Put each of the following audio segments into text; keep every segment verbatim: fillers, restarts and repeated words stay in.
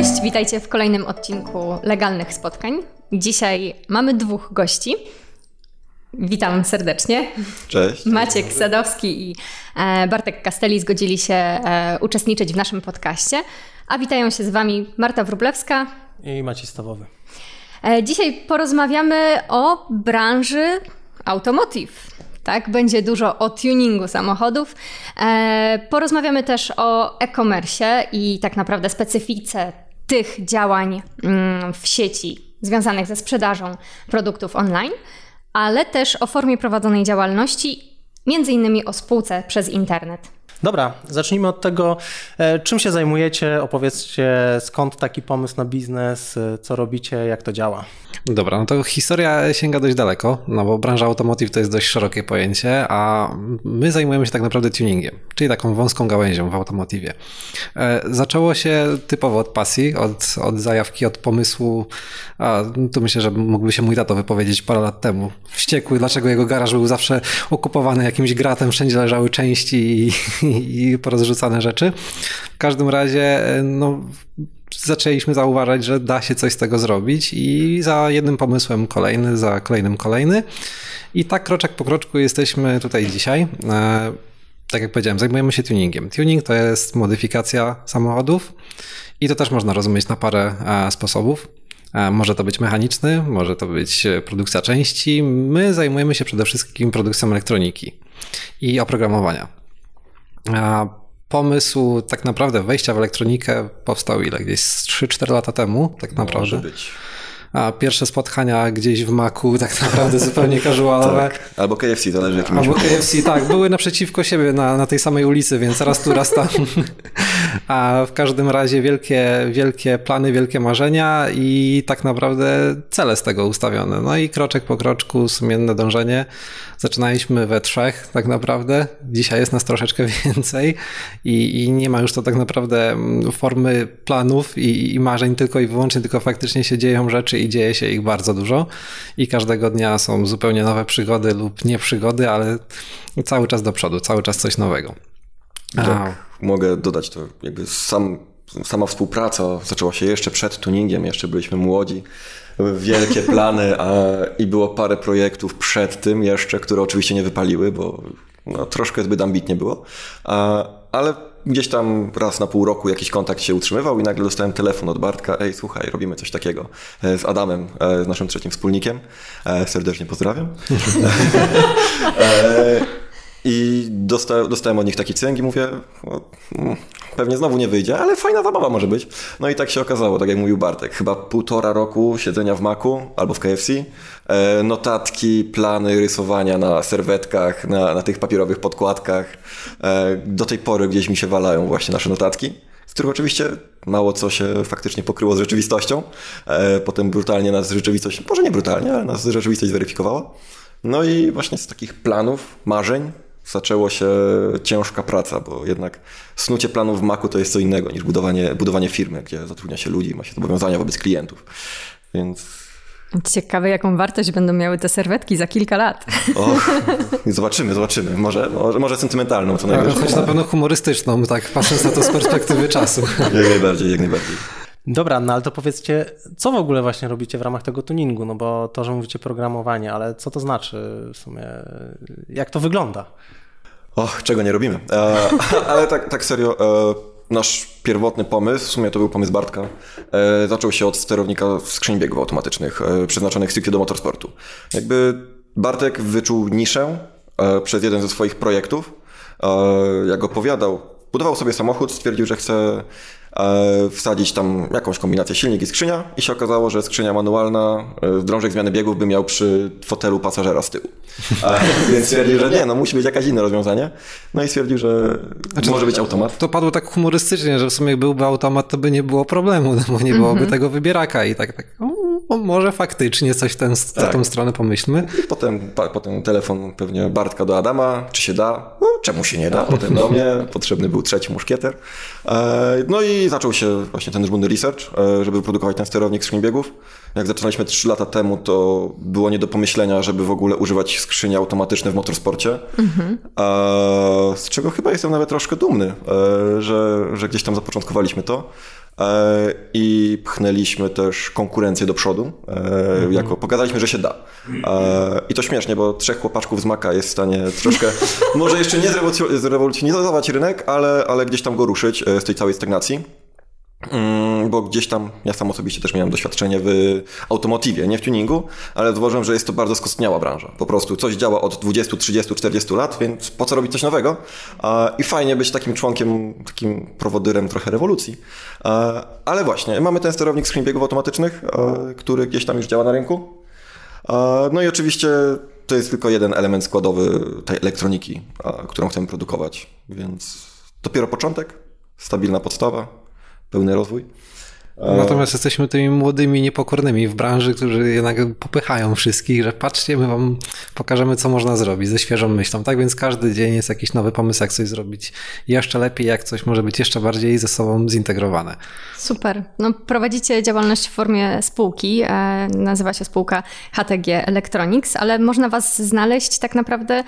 Cześć, witajcie w kolejnym odcinku Legalnych Spotkań. Dzisiaj mamy dwóch gości. Witam serdecznie. Cześć. Maciek Sadowski i Bartek Kasteli zgodzili się uczestniczyć w naszym podcaście, a witają się z Wami Marta Wróblewska i Maciej Stawowy. Dzisiaj porozmawiamy o branży automotive. Tak, będzie dużo o tuningu samochodów. Porozmawiamy też o e-commerce i tak naprawdę specyfice tych działań w sieci związanych ze sprzedażą produktów online, ale też o formie prowadzonej działalności, między innymi o spółce przez internet. Dobra, zacznijmy od tego, czym się zajmujecie, opowiedzcie skąd taki pomysł na biznes, co robicie, jak to działa. Dobra, no to historia sięga dość daleko, no bo branża automotive to jest dość szerokie pojęcie, a my zajmujemy się tak naprawdę tuningiem, czyli taką wąską gałęzią w automotive. Zaczęło się typowo od pasji, od, od zajawki, od pomysłu, a tu myślę, że mógłby się mój tato wypowiedzieć parę lat temu. Wściekły, dlaczego jego garaż był zawsze okupowany jakimś gratem, wszędzie leżały części i, i porozrzucane rzeczy. W każdym razie, no... zaczęliśmy zauważać, że da się coś z tego zrobić i za jednym pomysłem kolejny, za kolejnym kolejny. I tak kroczek po kroczku jesteśmy tutaj dzisiaj. Tak jak powiedziałem, zajmujemy się tuningiem. Tuning to jest modyfikacja samochodów i to też można rozumieć na parę sposobów. Może to być mechaniczny, może to być produkcja części. My zajmujemy się przede wszystkim produkcją elektroniki i oprogramowania. Pomysł tak naprawdę wejścia w elektronikę powstał ile? Gdzieś trzy cztery lata temu tak naprawdę. Może być. A pierwsze spotkania gdzieś w Macu tak naprawdę zupełnie casualowe. Tak. Albo K F C to leży jakimś. Albo K F C, tak. Były naprzeciwko siebie na, na tej samej ulicy, więc raz tu, raz tam. A w każdym razie wielkie, wielkie plany, wielkie marzenia i tak naprawdę cele z tego ustawione. No i kroczek po kroczku sumienne dążenie. Zaczynaliśmy we trzech tak naprawdę. Dzisiaj jest nas troszeczkę więcej i, i nie ma już to tak naprawdę formy planów i, i marzeń tylko i wyłącznie, tylko faktycznie się dzieją rzeczy i dzieje się ich bardzo dużo i każdego dnia są zupełnie nowe przygody lub nie przygody, ale cały czas do przodu, cały czas coś nowego. Tak, mogę dodać to jakby sam, sama współpraca zaczęła się jeszcze przed tuningiem, jeszcze byliśmy młodzi, wielkie plany a, i było parę projektów przed tym jeszcze, które oczywiście nie wypaliły, bo no, troszkę zbyt ambitnie było, a, ale gdzieś tam raz na pół roku jakiś kontakt się utrzymywał i nagle dostałem telefon od Bartka: ej, słuchaj, robimy coś takiego z Adamem, z naszym trzecim wspólnikiem. Serdecznie pozdrawiam. I dosta- dostałem od nich taki cynk i mówię, no, pewnie znowu nie wyjdzie, ale fajna zabawa może być. No i tak się okazało, tak jak mówił Bartek, chyba półtora roku siedzenia w Macu albo w K F C, notatki, plany rysowania na serwetkach, na, na tych papierowych podkładkach. Do tej pory gdzieś mi się walają właśnie nasze notatki, z których oczywiście mało co się faktycznie pokryło z rzeczywistością. Potem brutalnie nas rzeczywistość, może nie brutalnie, ale nas rzeczywistość zweryfikowała. No i właśnie z takich planów, marzeń zaczęło się ciężka praca, bo jednak snucie planów w Macu to jest co innego niż budowanie, budowanie firmy, gdzie zatrudnia się ludzi, ma się zobowiązania wobec klientów, więc... Ciekawe, jaką wartość będą miały te serwetki za kilka lat. Och, zobaczymy, zobaczymy. Może, może, może sentymentalną co najwyżej. Choć na pewno humorystyczną, tak patrząc na to z perspektywy czasu. Jak najbardziej, jak najbardziej. Dobra, no ale to powiedzcie, co w ogóle właśnie robicie w ramach tego tuningu, no bo to, że mówicie programowanie, ale co to znaczy w sumie, jak to wygląda? Och, czego nie robimy, e, ale tak, tak serio, e, nasz pierwotny pomysł, w sumie to był pomysł Bartka, e, zaczął się od sterownika skrzyń biegów automatycznych e, przeznaczonych stricte do motorsportu. Jakby Bartek wyczuł niszę e, przez jeden ze swoich projektów, e, jak opowiadał, budował sobie samochód, stwierdził, że chce wsadzić tam jakąś kombinację silnik i skrzynia i się okazało, że skrzynia manualna drążek zmiany biegów by miał przy fotelu pasażera z tyłu. A, więc stwierdził, że nie, no musi być jakaś inne rozwiązanie. No i stwierdził, że znaczy, może być automat. To padło tak humorystycznie, że w sumie byłby automat, to by nie było problemu, no bo nie byłoby mm-hmm. tego wybieraka i tak, tak o, może faktycznie coś w tę tak. stronę pomyślmy. I potem, pa, potem telefon pewnie Bartka do Adama, czy się da? No, czemu się nie da? Potem do mnie, potrzebny był trzeci muszkieter. No i I zaczął się właśnie ten żmudny research, żeby produkować ten sterownik skrzyni biegów. Jak zaczynaliśmy trzy lata temu, to było nie do pomyślenia, żeby w ogóle używać skrzyni automatycznych w motorsporcie. Mm-hmm. Z czego chyba jestem nawet troszkę dumny, że, że gdzieś tam zapoczątkowaliśmy to. i pchnęliśmy też konkurencję do przodu, jako pokazaliśmy, że się da. I to śmiesznie, bo trzech chłopaczków z Maka jest w stanie troszkę, może jeszcze nie zrewolucjonizować rynek, ale, ale gdzieś tam go ruszyć z tej całej stagnacji. Bo gdzieś tam, ja sam osobiście też miałem doświadczenie w automotywie, nie w tuningu, ale zauważyłem, że jest to bardzo skostniała branża. Po prostu coś działa od dwudziestu, trzydziestu, czterdziestu lat, więc po co robić coś nowego? I fajnie być takim członkiem, takim prowodyrem trochę rewolucji. Ale właśnie, mamy ten sterownik skrzyni biegów automatycznych, który gdzieś tam już działa na rynku. No i oczywiście to jest tylko jeden element składowy tej elektroniki, którą chcemy produkować, więc dopiero początek, stabilna podstawa. Pełny rozwój. Natomiast jesteśmy tymi młodymi, niepokornymi w branży, którzy jednak popychają wszystkich, że patrzcie, my wam pokażemy, co można zrobić ze świeżą myślą. Tak więc każdy dzień jest jakiś nowy pomysł, jak coś zrobić jeszcze lepiej, jak coś może być jeszcze bardziej ze sobą zintegrowane. Super. No, prowadzicie działalność w formie spółki, nazywa się spółka H T G Electronics, ale można was znaleźć tak naprawdę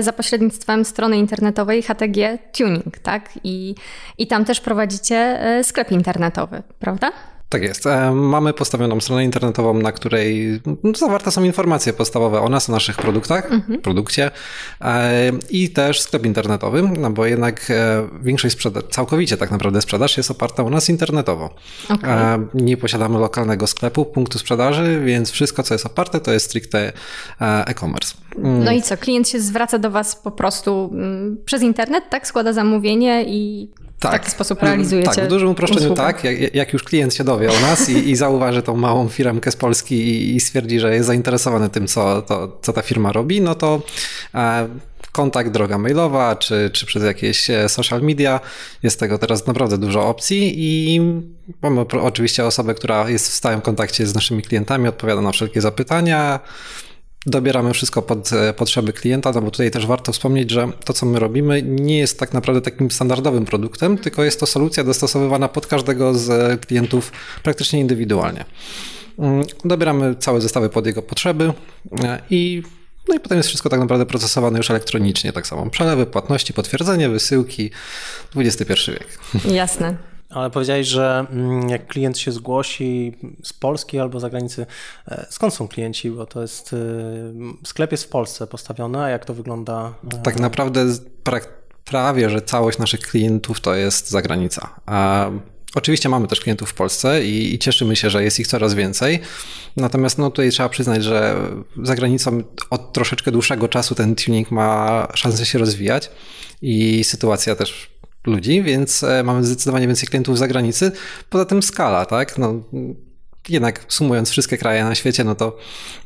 za pośrednictwem strony internetowej H T G Tuning, tak? I, i tam też prowadzicie sklep internetowy, prawda? Tak jest. Mamy postawioną stronę internetową, na której zawarte są informacje podstawowe o nas, o naszych produktach, mhm. produkcie i też sklep internetowy, no bo jednak większość sprzedaży, całkowicie tak naprawdę sprzedaż jest oparta u nas internetowo. Okay. Nie posiadamy lokalnego sklepu, punktu sprzedaży, więc wszystko, co jest oparte, to jest stricte e-commerce. No i co? Klient się zwraca do was po prostu przez internet, tak? Składa zamówienie i... Tak. W taki sposób realizujecie. Tak, w dużym uproszczeniu usługę. Tak, jak, jak już klient się dowie o nas i, i zauważy tą małą firmkę z Polski i, i stwierdzi, że jest zainteresowany tym, co, to, co ta firma robi, no to e, kontakt, droga mailowa, czy, czy przez jakieś social media. Jest tego teraz naprawdę dużo opcji i mamy oczywiście osobę, która jest w stałym kontakcie z naszymi klientami, odpowiada na wszelkie zapytania. Dobieramy wszystko pod potrzeby klienta, no bo tutaj też warto wspomnieć, że to, co my robimy, nie jest tak naprawdę takim standardowym produktem, tylko jest to solucja dostosowywana pod każdego z klientów praktycznie indywidualnie. Dobieramy całe zestawy pod jego potrzeby i, no i potem jest wszystko tak naprawdę procesowane już elektronicznie, tak samo przelewy, płatności, potwierdzenie, wysyłki, dwudziesty pierwszy wiek. Jasne. Ale powiedziałeś, że jak klient się zgłosi z Polski albo z zagranicy, skąd są klienci? Bo to jest, sklep jest w Polsce postawiony, a jak to wygląda? Tak naprawdę pra- prawie, że całość naszych klientów to jest zagranica. A oczywiście mamy też klientów w Polsce i, i cieszymy się, że jest ich coraz więcej. Natomiast no, tutaj trzeba przyznać, że za granicą od troszeczkę dłuższego czasu ten tuning ma szansę się rozwijać i sytuacja też ludzi, więc mamy zdecydowanie więcej klientów z zagranicy. Poza tym skala, tak? No, jednak sumując wszystkie kraje na świecie, no to,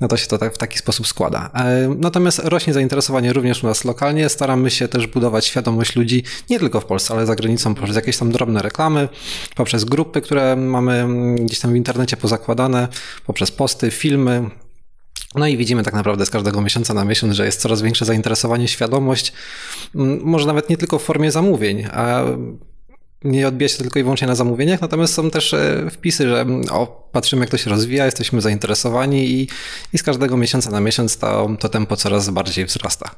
no to się to tak, w taki sposób składa. Natomiast rośnie zainteresowanie również u nas lokalnie. Staramy się też budować świadomość ludzi nie tylko w Polsce, ale za granicą poprzez jakieś tam drobne reklamy, poprzez grupy, które mamy gdzieś tam w internecie pozakładane, poprzez posty, filmy. No i widzimy tak naprawdę z każdego miesiąca na miesiąc, że jest coraz większe zainteresowanie, świadomość, może nawet nie tylko w formie zamówień, a nie odbija się tylko i wyłącznie na zamówieniach, natomiast są też wpisy, że o, patrzymy jak to się rozwija, jesteśmy zainteresowani i, i z każdego miesiąca na miesiąc to, to tempo coraz bardziej wzrasta.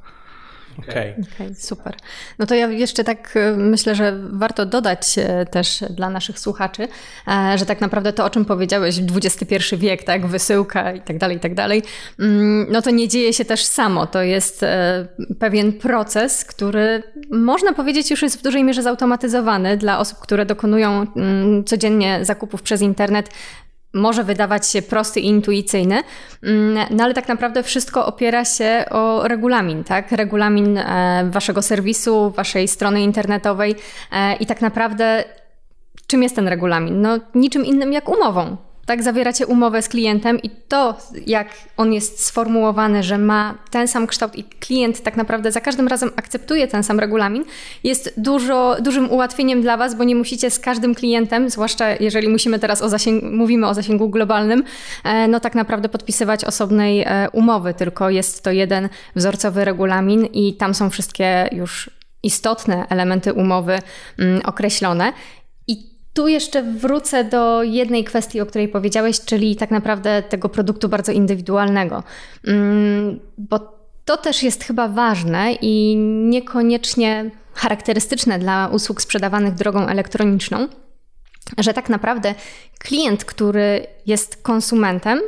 Okej, okay. okay, super. No to ja jeszcze tak myślę, że warto dodać też dla naszych słuchaczy, że tak naprawdę to, o czym powiedziałeś, dwudziesty pierwszy wiek, tak, wysyłka i tak dalej, i tak dalej, no to nie dzieje się też samo. To jest pewien proces, który można powiedzieć już jest w dużej mierze zautomatyzowany dla osób, które dokonują codziennie zakupów przez internet. Może wydawać się prosty i intuicyjny, no ale tak naprawdę wszystko opiera się o regulamin, tak? Regulamin waszego serwisu, waszej strony internetowej i tak naprawdę czym jest ten regulamin? No niczym innym jak umową, tak? Zawieracie umowę z klientem i to, jak on jest sformułowany, że ma ten sam kształt i klient tak naprawdę za każdym razem akceptuje ten sam regulamin, jest dużo, dużym ułatwieniem dla was, bo nie musicie z każdym klientem, zwłaszcza jeżeli musimy teraz o zasięgu, mówimy o zasięgu globalnym, no tak naprawdę podpisywać osobnej umowy, tylko jest to jeden wzorcowy regulamin i tam są wszystkie już istotne elementy umowy określone. Tu jeszcze wrócę do jednej kwestii, o której powiedziałeś, czyli tak naprawdę tego produktu bardzo indywidualnego, bo to też jest chyba ważne i niekoniecznie charakterystyczne dla usług sprzedawanych drogą elektroniczną, że tak naprawdę klient, który jest konsumentem,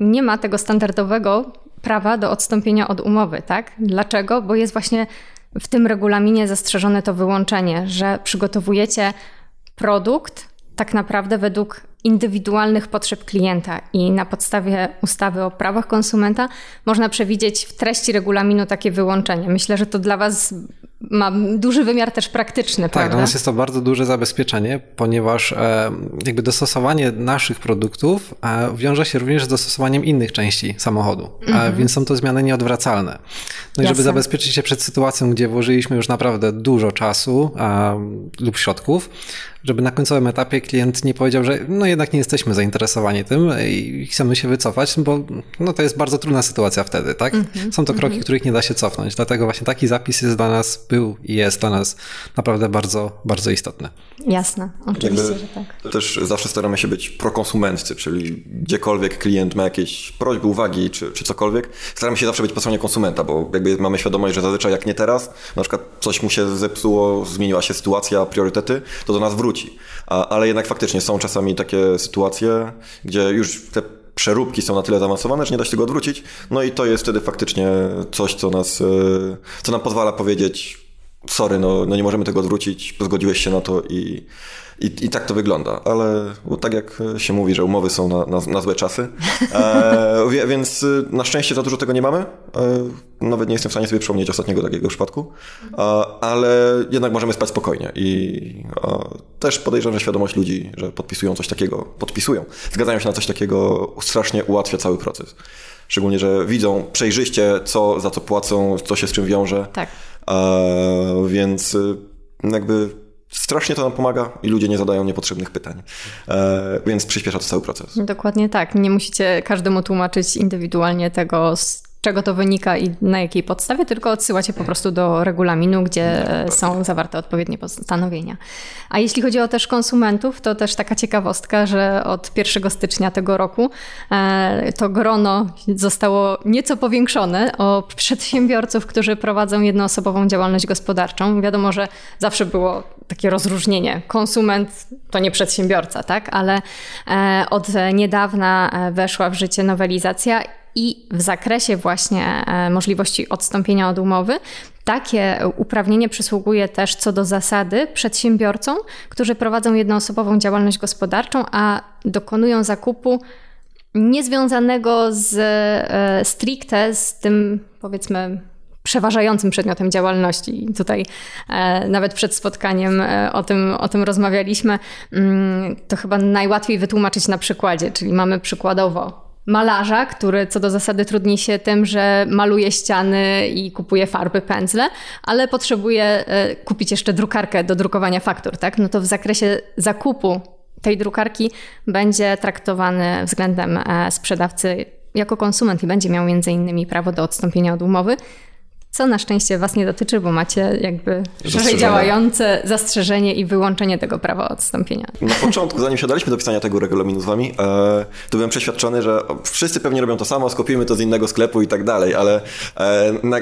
nie ma tego standardowego prawa do odstąpienia od umowy, tak? Dlaczego? Bo jest właśnie w tym regulaminie zastrzeżone to wyłączenie, że przygotowujecie produkt tak naprawdę według indywidualnych potrzeb klienta i na podstawie ustawy o prawach konsumenta można przewidzieć w treści regulaminu takie wyłączenie. Myślę, że to dla Was ma duży wymiar też praktyczny, tak, prawda? Tak, dla nas jest to bardzo duże zabezpieczenie, ponieważ e, jakby dostosowanie naszych produktów e, wiąże się również z dostosowaniem innych części samochodu, mm-hmm. e, więc są to zmiany nieodwracalne. No Jasne. I żeby zabezpieczyć się przed sytuacją, gdzie włożyliśmy już naprawdę dużo czasu e, lub środków, żeby na końcowym etapie klient nie powiedział, że no jednak nie jesteśmy zainteresowani tym i chcemy się wycofać, bo no to jest bardzo trudna sytuacja wtedy, tak? Mm-hmm. Są to kroki, mm-hmm. których nie da się cofnąć, dlatego właśnie taki zapis jest dla nas, był i jest dla nas naprawdę bardzo, bardzo istotny. Jasne, oczywiście, Jakby że tak. Też zawsze staramy się być prokonsumenccy, czyli gdziekolwiek klient ma jakieś prośby, uwagi czy, czy cokolwiek, staramy się zawsze być po stronie konsumenta, bo jakby mamy świadomość, że zazwyczaj jak nie teraz, na przykład coś mu się zepsuło, zmieniła się sytuacja, priorytety, to do nas wróci. A, ale jednak faktycznie są czasami takie sytuacje, gdzie już te przeróbki są na tyle zaawansowane, że nie da się tego odwrócić. No i to jest wtedy faktycznie coś, co nas, co nam pozwala powiedzieć sorry, no, no nie możemy tego odwrócić, zgodziłeś się na to i, i, i tak to wygląda. Ale bo tak jak się mówi, że umowy są na, na, na złe czasy, e, więc na szczęście za dużo tego nie mamy. E, nawet nie jestem w stanie sobie przypomnieć ostatniego takiego przypadku, e, ale jednak możemy spać spokojnie i e, też podejrzewam, że świadomość ludzi, że podpisują coś takiego, podpisują, zgadzają się na coś takiego, strasznie ułatwia cały proces. Szczególnie, że widzą przejrzyście, co za co płacą, co się z czym wiąże. Tak. Uh, więc jakby strasznie to nam pomaga i ludzie nie zadają niepotrzebnych pytań, uh, więc przyspiesza to cały proces. Dokładnie tak. Nie musicie każdemu tłumaczyć indywidualnie tego, z czego to wynika i na jakiej podstawie, tylko odsyłacie po prostu do regulaminu, gdzie no, są zawarte odpowiednie postanowienia. A jeśli chodzi o też konsumentów, to też taka ciekawostka, że od pierwszego stycznia tego roku to grono zostało nieco powiększone o przedsiębiorców, którzy prowadzą jednoosobową działalność gospodarczą. Wiadomo, że zawsze było takie rozróżnienie. Konsument to nie przedsiębiorca, tak? Ale od niedawna weszła w życie nowelizacja i w zakresie właśnie możliwości odstąpienia od umowy takie uprawnienie przysługuje też co do zasady przedsiębiorcom, którzy prowadzą jednoosobową działalność gospodarczą, a dokonują zakupu niezwiązanego z, stricte z tym, powiedzmy, przeważającym przedmiotem działalności. I tutaj e, nawet przed spotkaniem e, o tym, o tym rozmawialiśmy. Mm, to chyba najłatwiej wytłumaczyć na przykładzie, czyli mamy przykładowo malarza, który co do zasady trudni się tym, że maluje ściany i kupuje farby, pędzle, ale potrzebuje kupić jeszcze drukarkę do drukowania faktur, tak? No to w zakresie zakupu tej drukarki będzie traktowany względem sprzedawcy jako konsument i będzie miał między innymi prawo do odstąpienia od umowy, co na szczęście Was nie dotyczy, bo macie jakby szerzej działające zastrzeżenie i wyłączenie tego prawa odstąpienia. Na początku, zanim siadaliśmy do pisania tego regulaminu z Wami, to byłem przeświadczony, że wszyscy pewnie robią to samo, skopiujmy to z innego sklepu i tak dalej, ale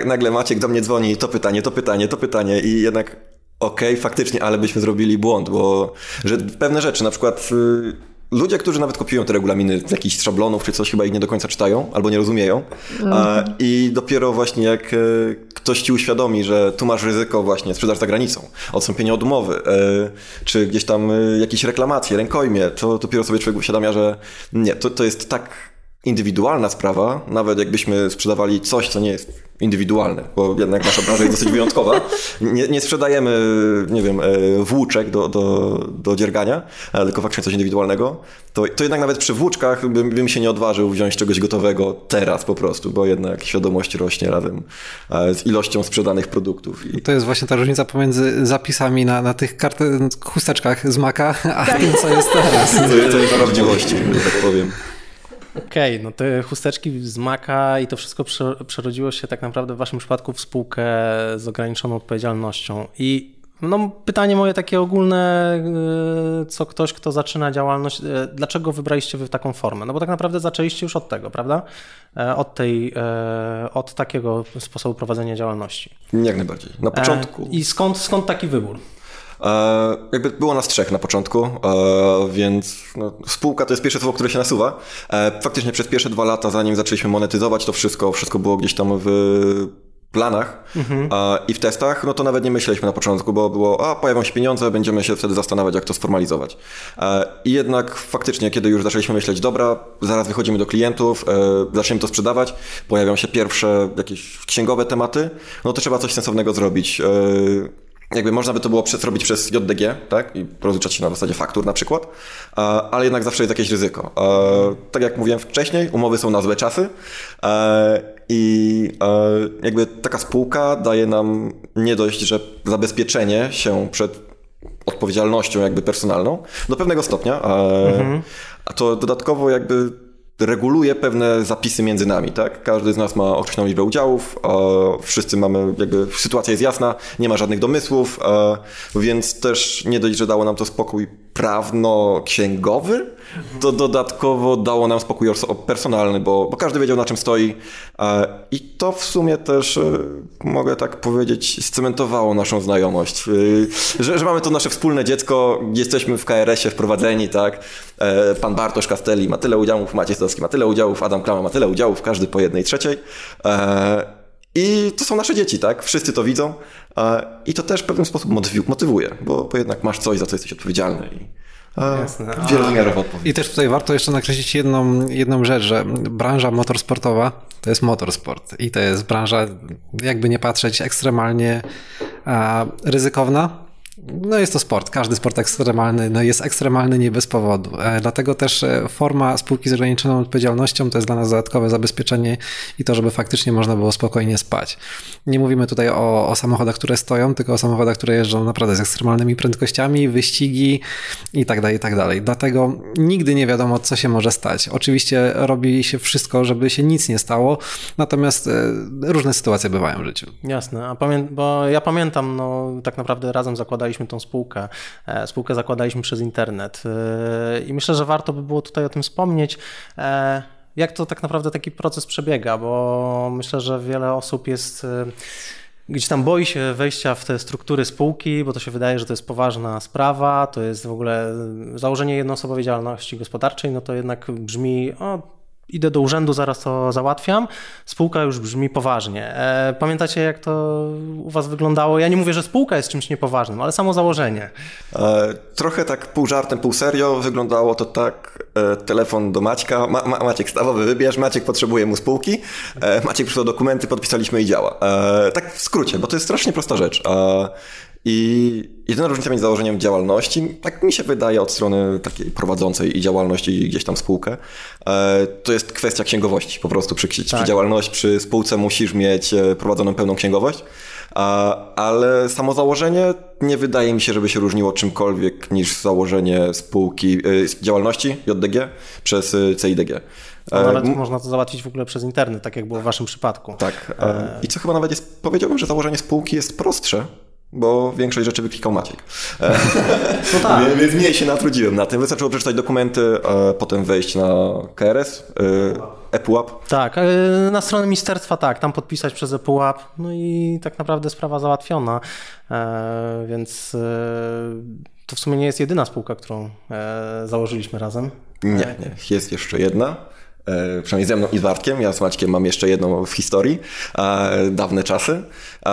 nagle Maciek do mnie dzwoni i to pytanie, to pytanie, to pytanie i jednak okej, okay, faktycznie, ale byśmy zrobili błąd, bo że pewne rzeczy, na przykład ludzie, którzy nawet kopiują te regulaminy z jakichś szablonów czy coś, chyba ich nie do końca czytają albo nie rozumieją. Mm. I dopiero właśnie jak ktoś ci uświadomi, że tu masz ryzyko właśnie sprzedaż za granicą, odstąpienie od umowy, czy gdzieś tam jakieś reklamacje, rękojmie, to dopiero sobie człowiek uświadamia, że nie, to, to jest tak indywidualna sprawa, nawet jakbyśmy sprzedawali coś, co nie jest indywidualne, bo jednak nasza branża jest dosyć wyjątkowa. Nie, nie sprzedajemy, nie wiem, włóczek do, do, do dziergania, tylko faktycznie coś indywidualnego. To, to jednak nawet przy włóczkach bym, bym się nie odważył wziąć czegoś gotowego teraz po prostu, bo jednak świadomość rośnie razem z ilością sprzedanych produktów. I to jest właśnie ta różnica pomiędzy zapisami na, na tych kart... chusteczkach z Maca, a tym, co jest teraz. To, to jest prawdziwości, że tak powiem. Okej, okay, no te chusteczki z Maca i to wszystko przerodziło się tak naprawdę w waszym przypadku w spółkę z ograniczoną odpowiedzialnością. I no, pytanie moje takie ogólne, co ktoś, kto zaczyna działalność, dlaczego wybraliście wy taką formę? No bo tak naprawdę zaczęliście już od tego, prawda? Od tej, od takiego sposobu prowadzenia działalności. Jak najbardziej, na początku. I skąd, skąd taki wybór? E, jakby było nas trzech na początku, e, więc no, spółka to jest pierwsze słowo, które się nasuwa. E, faktycznie przez pierwsze dwa lata, zanim zaczęliśmy monetyzować to wszystko, wszystko było gdzieś tam w planach mhm. a, i w testach, no to nawet nie myśleliśmy na początku, bo było, a pojawią się pieniądze, będziemy się wtedy zastanawiać, jak to sformalizować. A, I jednak faktycznie, kiedy już zaczęliśmy myśleć, dobra, zaraz wychodzimy do klientów, e, zaczniemy to sprzedawać, pojawią się pierwsze jakieś księgowe tematy, no to trzeba coś sensownego zrobić. E, Jakby można by to było zrobić przez J D G, tak? I rozliczać się na zasadzie faktur na przykład, ale jednak zawsze jest jakieś ryzyko. Tak jak mówiłem wcześniej, umowy są na złe czasy i jakby taka spółka daje nam nie dość, że zabezpieczenie się przed odpowiedzialnością jakby personalną do pewnego stopnia, mhm. a to dodatkowo jakby reguluje pewne zapisy między nami, tak? Każdy z nas ma określoną liczbę udziałów, e, wszyscy mamy, jakby sytuacja jest jasna, nie ma żadnych domysłów, e, więc też nie dość, że dało nam to spokój prawno-księgowy, to dodatkowo dało nam spokój personalny, bo, bo każdy wiedział, na czym stoi e, i to w sumie też, e, mogę tak powiedzieć, scementowało naszą znajomość, e, że, że mamy to nasze wspólne dziecko, jesteśmy w K R S-ie wprowadzeni, tak? E, pan Bartosz Kasteli ma tyle udziałów, Maciej Sadowski ma tyle udziałów, Adam Klamo ma tyle udziałów, każdy po jednej trzeciej. E, I to są nasze dzieci, tak? Wszyscy to widzą e, i to też w pewien sposób motywuje, bo, bo jednak masz coś, za co jesteś odpowiedzialny i wielowymiarowa odpowiedź. I też tutaj warto jeszcze nakreślić jedną, jedną rzecz, że branża motorsportowa to jest motorsport i to jest branża, jakby nie patrzeć, ekstremalnie a, ryzykowna. No jest to sport, każdy sport ekstremalny no jest ekstremalny nie bez powodu. Dlatego też forma spółki z ograniczoną odpowiedzialnością to jest dla nas dodatkowe zabezpieczenie i to, żeby faktycznie można było spokojnie spać. Nie mówimy tutaj o, o samochodach, które stoją, tylko o samochodach, które jeżdżą naprawdę z ekstremalnymi prędkościami, wyścigi i tak dalej, i tak dalej. Dlatego nigdy nie wiadomo, co się może stać. Oczywiście robi się wszystko, żeby się nic nie stało, natomiast różne sytuacje bywają w życiu. Jasne, a pamię- bo ja pamiętam, no tak naprawdę razem zakładaliśmy tą spółkę. Spółkę zakładaliśmy przez internet i myślę, że warto by było tutaj o tym wspomnieć. Jak to tak naprawdę taki proces przebiega, bo myślę, że wiele osób jest gdzieś tam boi się wejścia w te struktury spółki, bo to się wydaje, że to jest poważna sprawa, to jest w ogóle założenie jednoosobowej działalności gospodarczej, no to jednak brzmi o, idę do urzędu, zaraz to załatwiam. Spółka już brzmi poważnie. Pamiętacie, jak to u was wyglądało? Ja nie mówię, że spółka jest czymś niepoważnym, ale samo założenie. E, trochę tak pół żartem, pół serio wyglądało to tak. E, telefon do Maćka. Ma, Ma, Maciek Stawowy, wybierz. Maciek potrzebuje mu spółki. E, Maciek przysłał dokumenty, podpisaliśmy i działa. E, tak w skrócie, bo to jest strasznie prosta rzecz. E, I jedyna różnica między założeniem działalności, tak mi się wydaje od strony takiej prowadzącej i działalności i gdzieś tam spółkę, to jest kwestia księgowości po prostu. Przy, tak. przy działalności, przy spółce musisz mieć prowadzoną pełną księgowość, ale samo założenie nie wydaje mi się, żeby się różniło czymkolwiek niż założenie spółki, działalności J D G przez C I D G. A nawet M- można to załatwić w ogóle przez internet, tak jak było w waszym przypadku. Tak. I co chyba nawet jest, powiedziałbym, że założenie spółki jest prostsze, bo większość rzeczy wyklikał Maciek. No tak. Więc mniej się natrudziłem na tym. Wystarczyło przeczytać dokumenty, a potem wejść na K R S, ePUAP. Tak, na stronę ministerstwa tak, tam podpisać przez ePUAP, no i tak naprawdę sprawa załatwiona, więc to w sumie nie jest jedyna spółka, którą założyliśmy razem. Nie, nie. Jest jeszcze jedna. E, przynajmniej ze mną i z Bartkiem. Ja z Maćkiem mam jeszcze jedną w historii. E, dawne czasy. E,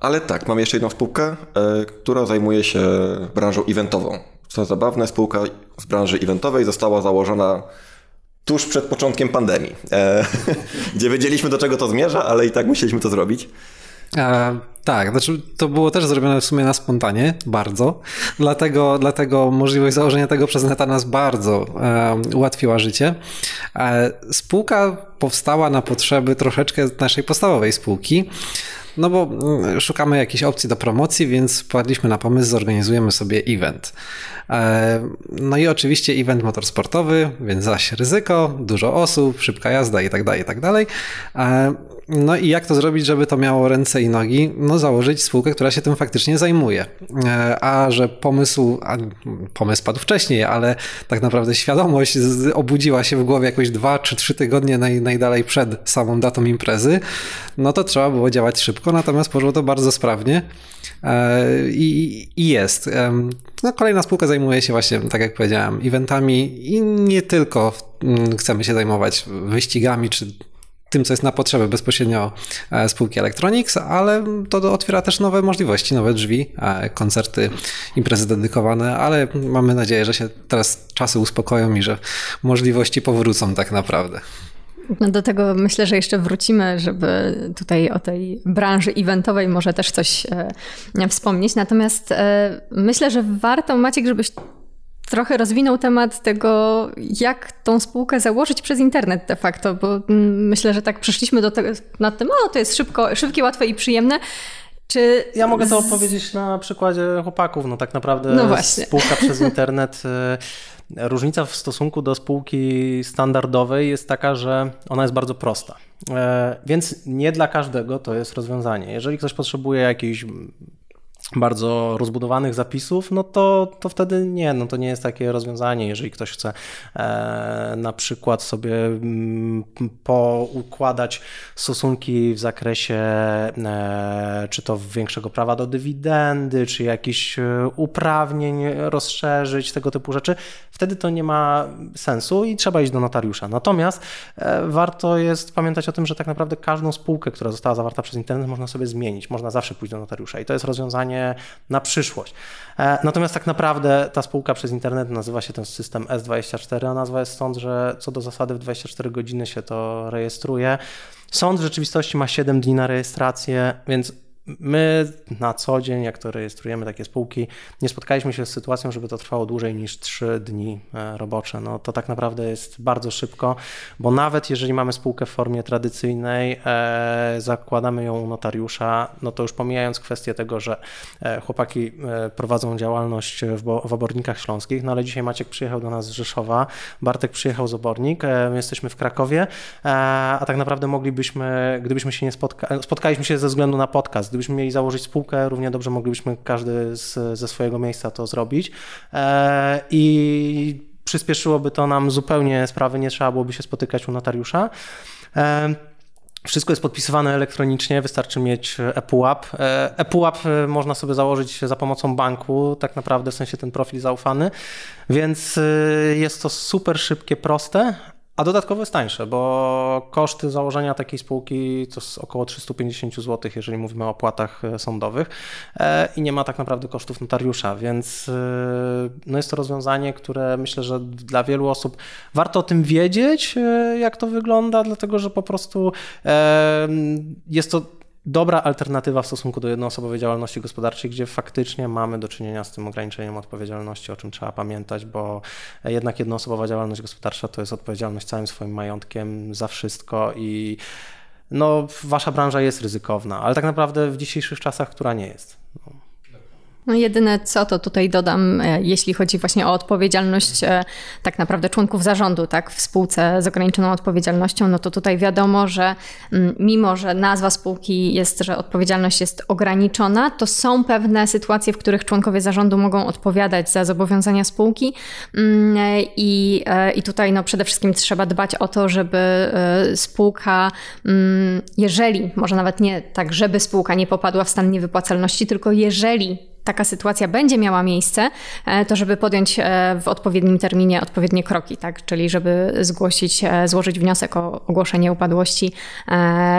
Ale tak, mam jeszcze jedną spółkę, e, która zajmuje się branżą eventową. Co zabawne, spółka z branży eventowej została założona tuż przed początkiem pandemii, e, gdzie wiedzieliśmy, do czego to zmierza, ale i tak musieliśmy to zrobić. E, tak, znaczy to było też zrobione w sumie na spontanie, bardzo, dlatego, dlatego możliwość założenia tego przez neta nas bardzo e, ułatwiła życie. E, spółka powstała na potrzeby troszeczkę naszej podstawowej spółki, no bo szukamy jakiejś opcji do promocji, więc wpadliśmy na pomysł, zorganizujemy sobie event. No i oczywiście event motorsportowy, więc zaś ryzyko, dużo osób, szybka jazda i tak dalej, i tak dalej. No i jak to zrobić, żeby to miało ręce i nogi? No założyć spółkę, która się tym faktycznie zajmuje. A że pomysł, a pomysł padł wcześniej, ale tak naprawdę świadomość obudziła się w głowie jakoś dwa czy trzy tygodnie naj, najdalej przed samą datą imprezy, no to trzeba było działać szybko, natomiast poszło to bardzo sprawnie i, i jest. No, kolejna spółka zajmuje się właśnie, tak jak powiedziałem, eventami i nie tylko chcemy się zajmować wyścigami czy tym, co jest na potrzeby bezpośrednio spółki Electronics, ale to otwiera też nowe możliwości, nowe drzwi, koncerty, imprezy dedykowane, ale mamy nadzieję, że się teraz czasy uspokoją i że możliwości powrócą tak naprawdę. No do tego myślę, że jeszcze wrócimy, żeby tutaj o tej branży eventowej może też coś e, wspomnieć. Natomiast e, myślę, że warto, Maciek, żebyś trochę rozwinął temat tego, jak tą spółkę założyć przez internet de facto, bo m, myślę, że tak przyszliśmy do tego, nad tym, o to jest szybko, szybkie, łatwe i przyjemne. Czy ja mogę to z... opowiedzieć na przykładzie chłopaków. No tak naprawdę no spółka przez internet... Różnica w stosunku do spółki standardowej jest taka, że ona jest bardzo prosta, więc nie dla każdego to jest rozwiązanie. Jeżeli ktoś potrzebuje jakichś bardzo rozbudowanych zapisów, no to, to wtedy nie, no to nie jest takie rozwiązanie. Jeżeli ktoś chce e, na przykład sobie m, poukładać stosunki w zakresie e, czy to większego prawa do dywidendy, czy jakichś uprawnień rozszerzyć, tego typu rzeczy, wtedy to nie ma sensu i trzeba iść do notariusza. Natomiast e, warto jest pamiętać o tym, że tak naprawdę każdą spółkę, która została zawarta przez internet, można sobie zmienić, można zawsze pójść do notariusza i to jest rozwiązanie na przyszłość. Natomiast tak naprawdę ta spółka przez internet nazywa się ten system S dwadzieścia cztery, a nazwa jest stąd, że co do zasady w dwadzieścia cztery godziny się to rejestruje. Sąd w rzeczywistości ma siedem dni na rejestrację, więc my na co dzień, jak to rejestrujemy takie spółki, nie spotkaliśmy się z sytuacją, żeby to trwało dłużej niż trzy dni robocze. No to tak naprawdę jest bardzo szybko, bo nawet jeżeli mamy spółkę w formie tradycyjnej, e, zakładamy ją u notariusza, no to już pomijając kwestię tego, że chłopaki prowadzą działalność w, w Obornikach Śląskich, no ale dzisiaj Maciek przyjechał do nas z Rzeszowa, Bartek przyjechał z Obornik, e, my jesteśmy w Krakowie, e, a tak naprawdę moglibyśmy, gdybyśmy się nie spotkali, spotkaliśmy się ze względu na podcast, gdybyśmy mieli założyć spółkę, równie dobrze moglibyśmy każdy z, ze swojego miejsca to zrobić eee, i przyspieszyłoby to nam zupełnie sprawy, nie trzeba byłoby się spotykać u notariusza. Eee. Wszystko jest podpisywane elektronicznie, wystarczy mieć ePUAP. ePUAP można sobie założyć za pomocą banku, tak naprawdę w sensie ten profil zaufany, więc jest to super szybkie, proste. A dodatkowo jest tańsze, bo koszty założenia takiej spółki to jest około trzysta pięćdziesiąt złotych, jeżeli mówimy o opłatach sądowych i nie ma tak naprawdę kosztów notariusza, więc no jest to rozwiązanie, które myślę, że dla wielu osób warto o tym wiedzieć, jak to wygląda, dlatego że po prostu jest to dobra alternatywa w stosunku do jednoosobowej działalności gospodarczej, gdzie faktycznie mamy do czynienia z tym ograniczeniem odpowiedzialności, o czym trzeba pamiętać, bo jednak jednoosobowa działalność gospodarcza to jest odpowiedzialność całym swoim majątkiem za wszystko i no, wasza branża jest ryzykowna, ale tak naprawdę w dzisiejszych czasach, która nie jest. No. No jedyne co, to tutaj dodam, jeśli chodzi właśnie o odpowiedzialność tak naprawdę członków zarządu, tak, w spółce z ograniczoną odpowiedzialnością, no to tutaj wiadomo, że mimo, że nazwa spółki jest, że odpowiedzialność jest ograniczona, to są pewne sytuacje, w których członkowie zarządu mogą odpowiadać za zobowiązania spółki i, i tutaj no przede wszystkim trzeba dbać o to, żeby spółka, jeżeli, może nawet nie tak, żeby spółka nie popadła w stan niewypłacalności, tylko jeżeli taka sytuacja będzie miała miejsce, to żeby podjąć w odpowiednim terminie odpowiednie kroki, tak? Czyli żeby zgłosić, złożyć wniosek o ogłoszenie upadłości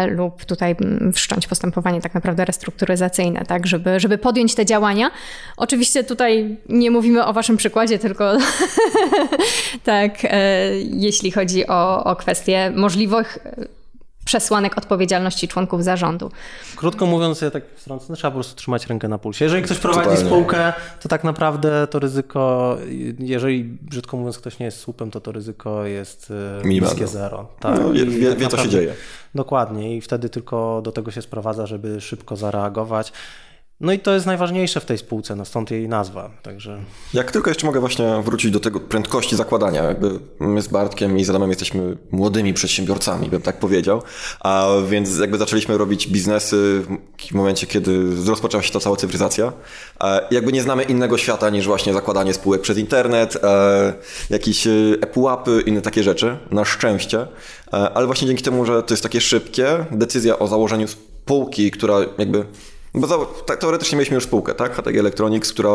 lub tutaj wszcząć postępowanie tak naprawdę restrukturyzacyjne, tak? Żeby, żeby podjąć te działania. Oczywiście tutaj nie mówimy o waszym przykładzie, tylko tak, jeśli chodzi o, o kwestie możliwych przesłanek odpowiedzialności członków zarządu. Krótko mówiąc, ja tak wtrącę, trzeba po prostu trzymać rękę na pulsie. Jeżeli ktoś prowadzi Totalnie. spółkę, to tak naprawdę to ryzyko, jeżeli brzydko mówiąc ktoś nie jest słupem, to to ryzyko jest bliskie zero. Tak. No, wie, wie, wie tak naprawdę, co się dzieje. Dokładnie i wtedy tylko do tego się sprowadza, żeby szybko zareagować. No i to jest najważniejsze w tej spółce, no stąd jej nazwa. Także... Jak tylko jeszcze mogę właśnie wrócić do tego prędkości zakładania. Jakby my z Bartkiem i z Adamem jesteśmy młodymi przedsiębiorcami, bym tak powiedział. A więc jakby zaczęliśmy robić biznesy w momencie, kiedy rozpoczęła się ta cała cyfryzacja. I jakby nie znamy innego świata niż właśnie zakładanie spółek przez internet, jakieś ePUAPy, inne takie rzeczy, na szczęście. Ale właśnie dzięki temu, że to jest takie szybkie, decyzja o założeniu spółki, która jakby... Bo teoretycznie mieliśmy już spółkę, tak? H T G Electronics, która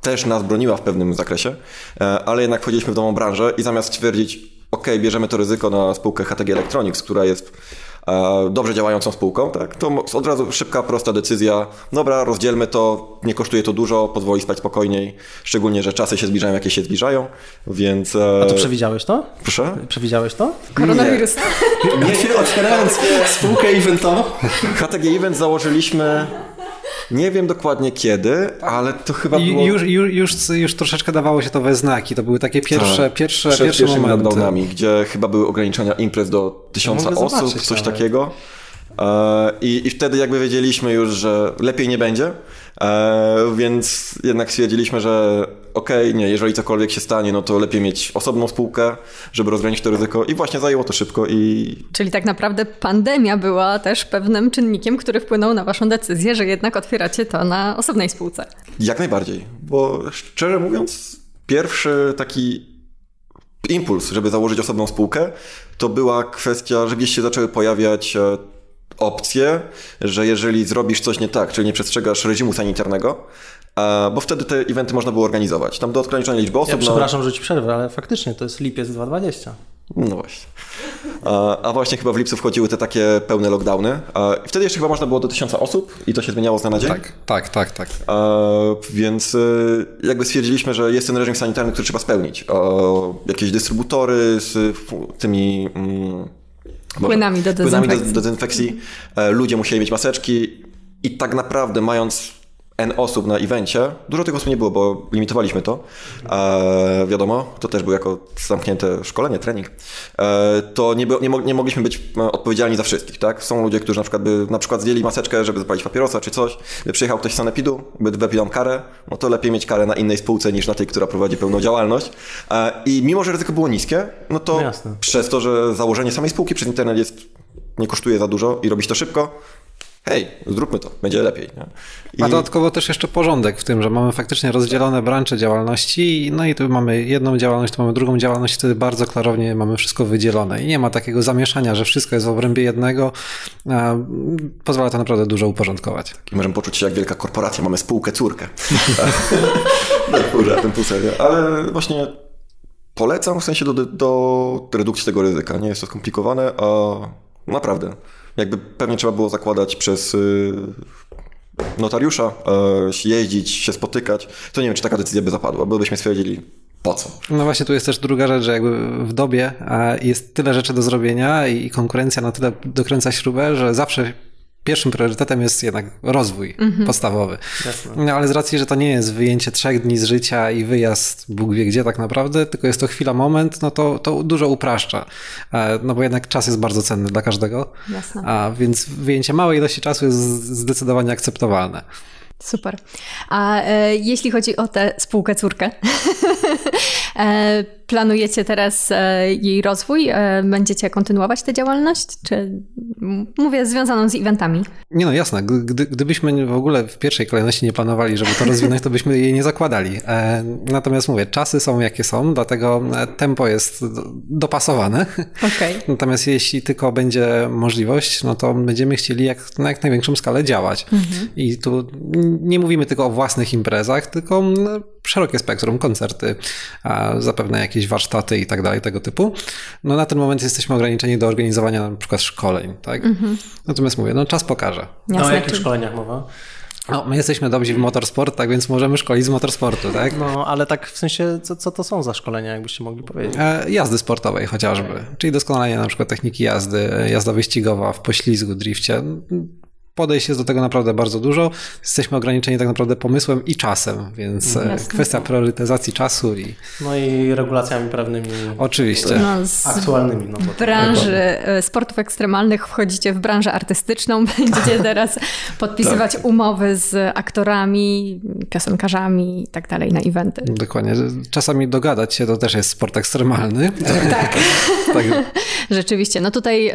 też nas broniła w pewnym zakresie, ale jednak wchodziliśmy w nową branżę i zamiast twierdzić, ok, bierzemy to ryzyko na spółkę H T G Electronics, która jest dobrze działającą spółką, tak? To od razu szybka, prosta decyzja, dobra, rozdzielmy to, nie kosztuje to dużo, pozwoli spać spokojniej, szczególnie, że czasy się zbliżają, jakie się zbliżają, więc... A ty przewidziałeś to? Proszę? Przewidziałeś to? Koronawirus. Nie, nie otwierając spółkę eventową. H T G Event założyliśmy... Nie wiem dokładnie kiedy, ale to chyba było... Już, już, już, już troszeczkę dawało się to we znaki. To były takie pierwsze, tak. pierwsze, Przed pierwsze momenty. Przed pierwszymi lockdownami, gdzie chyba były ograniczenia imprez do tysiąca ja osób, coś ale... takiego. I, I wtedy jakby wiedzieliśmy już, że lepiej nie będzie, więc jednak stwierdziliśmy, że okej, okay, nie, jeżeli cokolwiek się stanie, no to lepiej mieć osobną spółkę, żeby rozgraniczyć to ryzyko i właśnie zajęło to szybko. I... Czyli tak naprawdę pandemia była też pewnym czynnikiem, który wpłynął na waszą decyzję, że jednak otwieracie to na osobnej spółce. Jak najbardziej, bo szczerze mówiąc, pierwszy taki impuls, żeby założyć osobną spółkę, to była kwestia, że gdzieś się zaczęły pojawiać opcję, że jeżeli zrobisz coś nie tak, czyli nie przestrzegasz reżimu sanitarnego, bo wtedy te eventy można było organizować. Tam do ograniczenia liczby osób... Ja przepraszam, no... że ci przerwę, ale faktycznie to jest lipiec dwa tysiące dwudziesty. No właśnie. A, a właśnie chyba w lipcu wchodziły te takie pełne lockdowny. A, i wtedy jeszcze chyba można było do tysiąca osób i to się zmieniało z dnia na dzień. Tak, tak, tak. tak. A, więc jakby stwierdziliśmy, że jest ten reżim sanitarny, który trzeba spełnić. A, jakieś dystrybutory z tymi... Mm, Płynami do dezynfekcji. Płynami do, do dezynfekcji. Ludzie musieli mieć maseczki i tak naprawdę mając N osób na evencie, dużo tych osób nie było, bo limitowaliśmy to, e, wiadomo, to też był jako zamknięte szkolenie, trening, e, to nie, nie, nie mogliśmy być odpowiedzialni za wszystkich, tak? Są ludzie, którzy na przykład by na przykład zdjęli maseczkę, żeby zapalić papierosa czy coś, by przyjechał ktoś z sanepidu, by wypił karę, no to lepiej mieć karę na innej spółce niż na tej, która prowadzi pełną działalność. E, I mimo, że ryzyko było niskie, no to Jasne. Przez to, że założenie samej spółki przez internet jest, nie kosztuje za dużo i robić to szybko, hej, zróbmy to, będzie lepiej. Nie? I... A dodatkowo też jeszcze porządek w tym, że mamy faktycznie rozdzielone branże działalności, no i tu mamy jedną działalność, tu mamy drugą działalność, wtedy bardzo klarownie mamy wszystko wydzielone i nie ma takiego zamieszania, że wszystko jest w obrębie jednego. Pozwala to naprawdę dużo uporządkować. I możemy poczuć się jak wielka korporacja, mamy spółkę córkę. Dobrze, ten półserio. Ale właśnie polecam w sensie do, do redukcji tego ryzyka. Nie jest to skomplikowane, a naprawdę. Jakby pewnie trzeba było zakładać przez notariusza, jeździć, się spotykać, to nie wiem, czy taka decyzja by zapadła, bo byśmy stwierdzili, po co? No właśnie tu jest też druga rzecz, że jakby w dobie jest tyle rzeczy do zrobienia i konkurencja na tyle dokręca śrubę, że zawsze pierwszym priorytetem jest jednak rozwój mm-hmm. podstawowy. No, ale z racji, że to nie jest wyjęcie trzech dni z życia i wyjazd Bóg wie gdzie tak naprawdę, tylko jest to chwila, moment, no to, to dużo upraszcza. No bo jednak czas jest bardzo cenny dla każdego. Jasne. A więc wyjęcie małej ilości czasu jest zdecydowanie akceptowalne. Super. A e, jeśli chodzi o tę spółkę córkę, e, planujecie teraz e, jej rozwój? E, będziecie kontynuować tę działalność? Czy mówię związaną z eventami? Nie no jasne, Gdy, gdybyśmy w ogóle w pierwszej kolejności nie planowali, żeby to rozwinąć, to byśmy jej nie zakładali. E, natomiast mówię, czasy są jakie są, dlatego tempo jest dopasowane. Okay. Natomiast jeśli tylko będzie możliwość, no to będziemy chcieli jak, na jak największą skalę działać. Mhm. I tu nie mówimy tylko o własnych imprezach, tylko szerokie spektrum, koncerty, zapewne jakieś warsztaty i tak dalej, tego typu. No na ten moment jesteśmy ograniczeni do organizowania na przykład szkoleń, tak? Mm-hmm. Natomiast mówię, no czas pokaże. No o jakich szkoleniach mowa? No, my jesteśmy dobrzy w motorsport, tak więc możemy szkolić z motorsportu, tak? No, ale tak w sensie, co, co to są za szkolenia, jakbyście mogli powiedzieć? E, jazdy sportowej chociażby, czyli doskonalenie na przykład techniki jazdy, jazda wyścigowa w poślizgu, drifcie. podejść jest do tego naprawdę bardzo dużo. Jesteśmy ograniczeni tak naprawdę pomysłem i czasem, więc Jasne. kwestia priorytetyzacji czasu i... No i regulacjami prawnymi. Oczywiście. No, z aktualnymi. No, w branży sportów ekstremalnych wchodzicie w branżę artystyczną, będziecie teraz podpisywać tak. umowy z aktorami, piosenkarzami i tak dalej na eventy. Dokładnie. Czasami dogadać się to też jest sport ekstremalny. Tak. tak. Rzeczywiście. No tutaj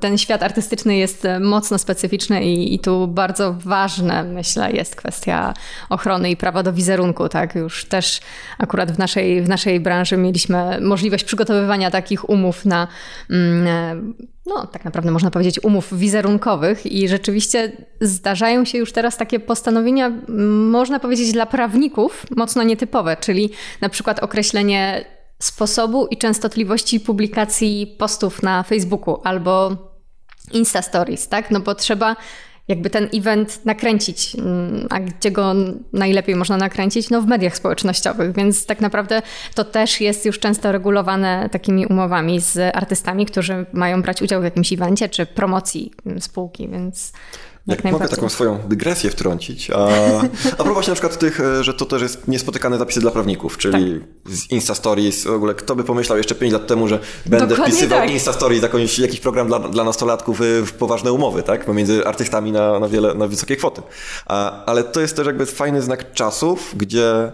ten świat artystyczny jest mocno specyficzny i I, i tu bardzo ważne, myślę, jest kwestia ochrony i prawa do wizerunku, tak? Już też akurat w naszej, w naszej branży mieliśmy możliwość przygotowywania takich umów na, no tak naprawdę można powiedzieć, umów wizerunkowych i rzeczywiście zdarzają się już teraz takie postanowienia, można powiedzieć, dla prawników mocno nietypowe, czyli na przykład określenie sposobu i częstotliwości publikacji postów na Facebooku albo Insta Stories, tak? No bo trzeba jakby ten event nakręcić, a gdzie go najlepiej można nakręcić? No w mediach społecznościowych, więc tak naprawdę to też jest już często regulowane takimi umowami z artystami, którzy mają brać udział w jakimś evencie czy promocji spółki, więc... Jak mogę taką swoją dygresję wtrącić, a, a propos na przykład tych, że to też jest niespotykane zapisy dla prawników, czyli tak. z Insta Stories, w ogóle kto by pomyślał jeszcze pięć lat temu, że będę Dokładnie wpisywał tak. Insta Stories, jakąś, jakiś program dla, dla nastolatków w poważne umowy, tak, pomiędzy artystami na, na, wiele, na wysokie kwoty. A, ale to jest też jakby fajny znak czasów, gdzie...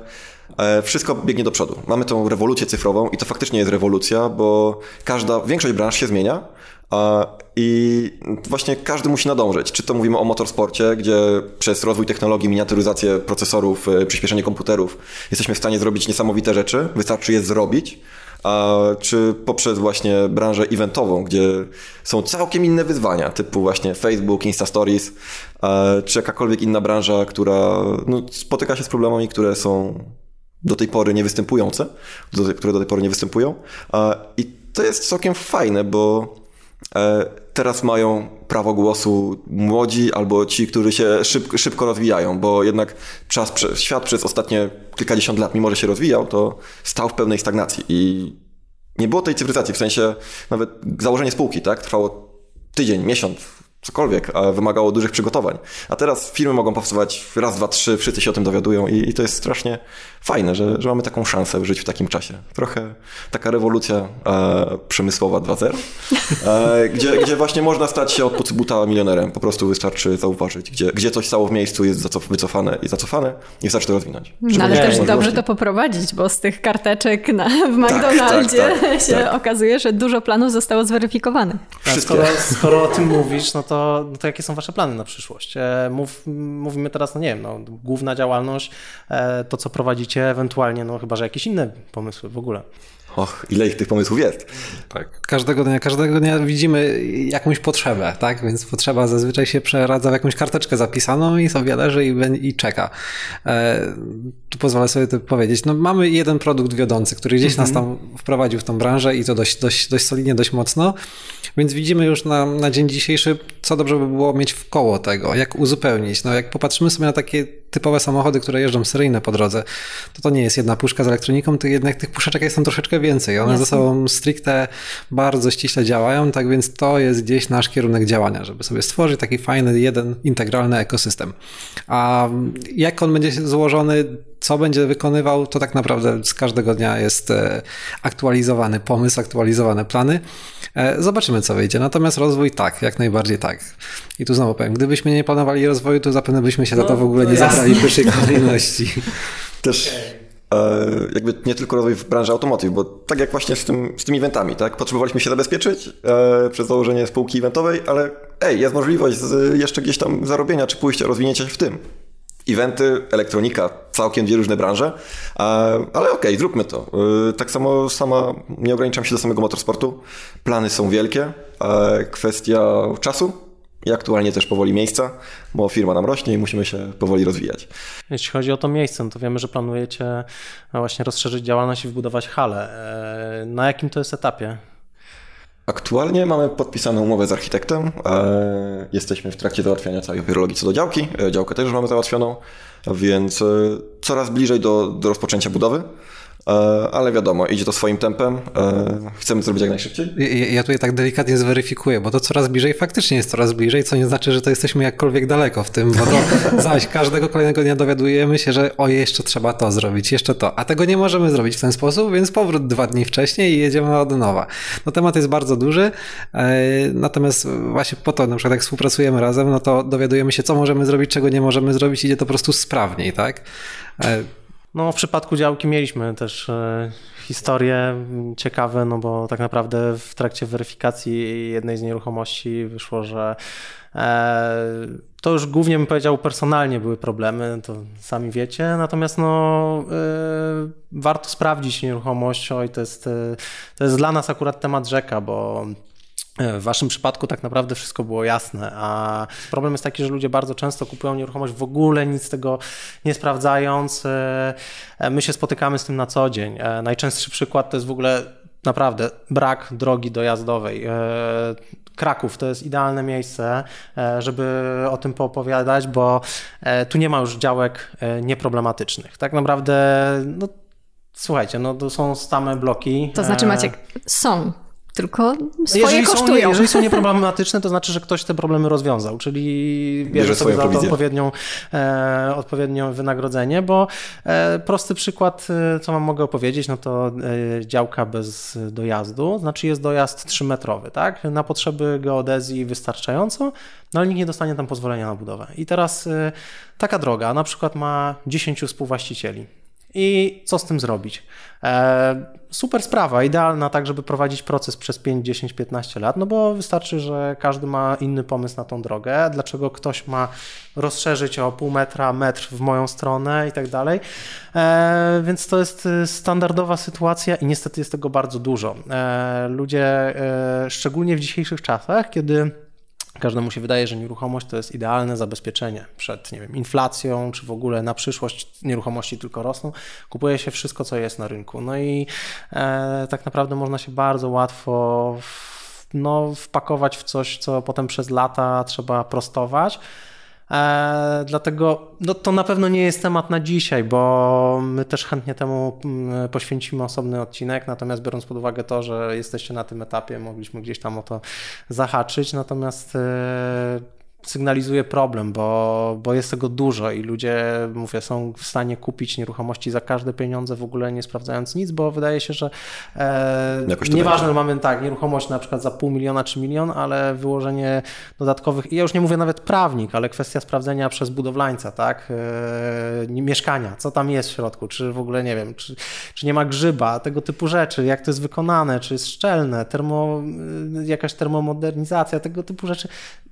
Wszystko biegnie do przodu. Mamy tą rewolucję cyfrową i to faktycznie jest rewolucja, bo każda, większość branż się zmienia i właśnie każdy musi nadążyć. Czy to mówimy o motorsporcie, gdzie przez rozwój technologii, miniaturyzację procesorów, przyspieszenie komputerów jesteśmy w stanie zrobić niesamowite rzeczy, wystarczy je zrobić. A czy poprzez właśnie branżę eventową, gdzie są całkiem inne wyzwania, typu właśnie Facebook, Insta Stories, czy jakakolwiek inna branża, która no, spotyka się z problemami, które są... do tej pory niewystępujące, do tej, które do tej pory nie występują. I to jest całkiem fajne, bo teraz mają prawo głosu młodzi albo ci, którzy się szybko, szybko rozwijają, bo jednak czas, świat przez ostatnie kilkadziesiąt lat, mimo że się rozwijał, to stał w pewnej stagnacji i nie było tej cyfryzacji, w sensie nawet założenie spółki, tak, trwało tydzień, miesiąc, cokolwiek, a wymagało dużych przygotowań. A teraz firmy mogą powstawać raz, dwa, trzy, wszyscy się o tym dowiadują i, i to jest strasznie fajne, że, że mamy taką szansę żyć w takim czasie. Trochę taka rewolucja e, przemysłowa dwa zero, e, gdzie, gdzie właśnie można stać się od podbuta milionerem. Po prostu wystarczy zauważyć, gdzie, gdzie coś stało w miejscu, jest zacof- wycofane i zacofane i wystarczy to rozwinąć. No, ale też dobrze właśnie... to poprowadzić, bo z tych karteczek na, w McDonaldzie tak, tak, tak, się tak. okazuje, że dużo planów zostało zweryfikowanych. Wszystkie. Skoro, skoro o tym mówisz, no To, no to jakie są wasze plany na przyszłość? Mów, mówimy teraz, no nie wiem, no, główna działalność, to co prowadzicie, ewentualnie, no chyba że jakieś inne pomysły w ogóle. Och, ile ich tych pomysłów jest. Tak. Każdego dnia, każdego dnia widzimy jakąś potrzebę, tak? Więc potrzeba zazwyczaj się przeradza w jakąś karteczkę zapisaną i sobie leży i, i czeka. E, tu pozwolę sobie to powiedzieć. No, mamy jeden produkt wiodący, który gdzieś mm-hmm. nas tam wprowadził w tą branżę i to dość, dość, dość solidnie, dość mocno. Więc widzimy już na, na dzień dzisiejszy, co dobrze by było mieć w koło tego, jak uzupełnić. No, jak popatrzymy sobie na takie typowe samochody, które jeżdżą seryjne po drodze, to to nie jest jedna puszka z elektroniką, to jednak tych puszeczek jest tam troszeczkę więcej. One Jasne. ze sobą stricte bardzo ściśle działają, tak więc to jest gdzieś nasz kierunek działania, żeby sobie stworzyć taki fajny, jeden, integralny ekosystem. A jak on będzie złożony, co będzie wykonywał, to tak naprawdę z każdego dnia jest aktualizowany pomysł, aktualizowane plany. Zobaczymy, co wyjdzie. Natomiast rozwój tak, jak najbardziej tak. I tu znowu powiem, gdybyśmy nie planowali rozwoju, to zapewne byśmy się no, za to w ogóle nie zabrali w pierwszej kolejności. Też jakby nie tylko rozwój w branży automotive, bo tak jak właśnie z, tym, z tymi eventami, tak? Potrzebowaliśmy się zabezpieczyć e, przez założenie spółki eventowej, ale ej, jest możliwość z, jeszcze gdzieś tam zarobienia, czy pójścia, rozwinięcia się w tym. Eventy, elektronika, całkiem dwie różne branże, ale okej, okay, zróbmy to. Tak samo sama, nie ograniczam się do samego motorsportu, plany są wielkie, kwestia czasu i aktualnie też powoli miejsca, bo firma nam rośnie i musimy się powoli rozwijać. Jeśli chodzi o to miejsce, to wiemy, że planujecie właśnie rozszerzyć działalność i wbudować halę. Na jakim to jest etapie? Aktualnie mamy podpisaną umowę z architektem. Jesteśmy w trakcie załatwiania całej papierologii co do działki. Działkę też już mamy załatwioną, więc coraz bliżej do, do rozpoczęcia budowy. ale wiadomo, idzie to swoim tempem, chcemy zrobić jak najszybciej. Ja, ja tutaj tak delikatnie zweryfikuję, bo to coraz bliżej faktycznie jest coraz bliżej, co nie znaczy, że to jesteśmy jakkolwiek daleko w tym, bo to zaś każdego kolejnego dnia dowiadujemy się, że o, jeszcze trzeba to zrobić, jeszcze to, a tego nie możemy zrobić w ten sposób, więc powrót dwa dni wcześniej i jedziemy od nowa. No temat jest bardzo duży, natomiast właśnie po to, na przykład jak współpracujemy razem, no to dowiadujemy się, co możemy zrobić, czego nie możemy zrobić, idzie to po prostu sprawniej, tak? No w przypadku działki mieliśmy też historie ciekawe, no bo tak naprawdę w trakcie weryfikacji jednej z nieruchomości wyszło, że to już głównie bym powiedział personalnie były problemy, to sami wiecie, natomiast no warto sprawdzić nieruchomość, oj, to jest, to jest dla nas akurat temat rzeka, bo w waszym przypadku tak naprawdę wszystko było jasne, a problem jest taki, że ludzie bardzo często kupują nieruchomość w ogóle, nic tego nie sprawdzając. My się spotykamy z tym na co dzień. Najczęstszy przykład to jest w ogóle naprawdę brak drogi dojazdowej. Kraków to jest idealne miejsce, żeby o tym poopowiadać, bo tu nie ma już działek nieproblematycznych. Tak naprawdę, no, słuchajcie, no, to są same bloki. To znaczy, Maciek, są. Tylko swoje jeżeli kosztują. Są, jeżeli są nieproblematyczne, to znaczy, że ktoś te problemy rozwiązał, czyli bierze, bierze sobie za to odpowiednią, e, odpowiednie wynagrodzenie, bo e, prosty przykład, co wam mogę opowiedzieć, no to e, działka bez dojazdu, znaczy jest dojazd trzymetrowy, tak? Na potrzeby geodezji wystarczająco, no ale nikt nie dostanie tam pozwolenia na budowę. I teraz e, taka droga na przykład ma dziesięciu współwłaścicieli. I co z tym zrobić? E, super sprawa, idealna tak, żeby prowadzić proces przez pięć, dziesięć, piętnaście lat, no bo wystarczy, że każdy ma inny pomysł na tą drogę, dlaczego ktoś ma rozszerzyć o pół metra, metr w moją stronę i tak dalej. E, więc to jest standardowa sytuacja i niestety jest tego bardzo dużo. E, ludzie, e, szczególnie w dzisiejszych czasach, kiedy każdemu się wydaje, że nieruchomość to jest idealne zabezpieczenie przed, nie wiem, inflacją, czy w ogóle na przyszłość nieruchomości tylko rosną. Kupuje się wszystko, co jest na rynku. No i e, tak naprawdę można się bardzo łatwo w, no, wpakować w coś, co potem przez lata trzeba prostować. E, dlatego no, to na pewno nie jest temat na dzisiaj, bo my też chętnie temu poświęcimy osobny odcinek, natomiast biorąc pod uwagę to, że jesteście na tym etapie, mogliśmy gdzieś tam o to zahaczyć, natomiast e, sygnalizuję problem, bo, bo jest tego dużo i ludzie, mówię, są w stanie kupić nieruchomości za każde pieniądze, w ogóle nie sprawdzając nic, bo wydaje się, że e, nieważne, mamy tak, nieruchomość na przykład za pół miliona czy milion, ale wyłożenie dodatkowych, i ja już nie mówię nawet prawnik, ale kwestia sprawdzenia przez budowlańca, tak, e, mieszkania, co tam jest w środku, czy w ogóle, nie wiem, czy, czy nie ma grzyba, tego typu rzeczy, jak to jest wykonane, czy jest szczelne, termo, jakaś termomodernizacja, tego typu rzeczy.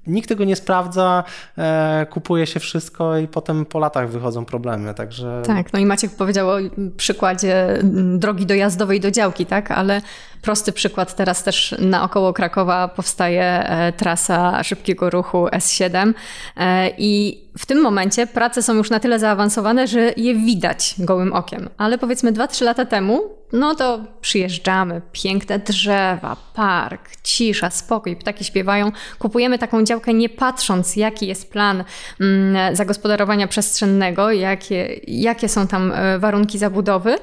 Nikt tego nie sprawdza, e, kupuje się wszystko i potem po latach wychodzą problemy, także... Tak, no i Maciek powiedział o przykładzie drogi dojazdowej do działki, tak, ale prosty przykład, teraz też naokoło Krakowa powstaje trasa szybkiego ruchu S siedem e, i w tym momencie prace są już na tyle zaawansowane, że je widać gołym okiem, ale powiedzmy dwa trzy lata temu, no to przyjeżdżamy, piękne drzewa, park, cisza, spokój, ptaki śpiewają, kupujemy taką działkę nie patrząc, jaki jest plan mm, zagospodarowania przestrzennego, jakie, jakie są tam warunki zabudowy,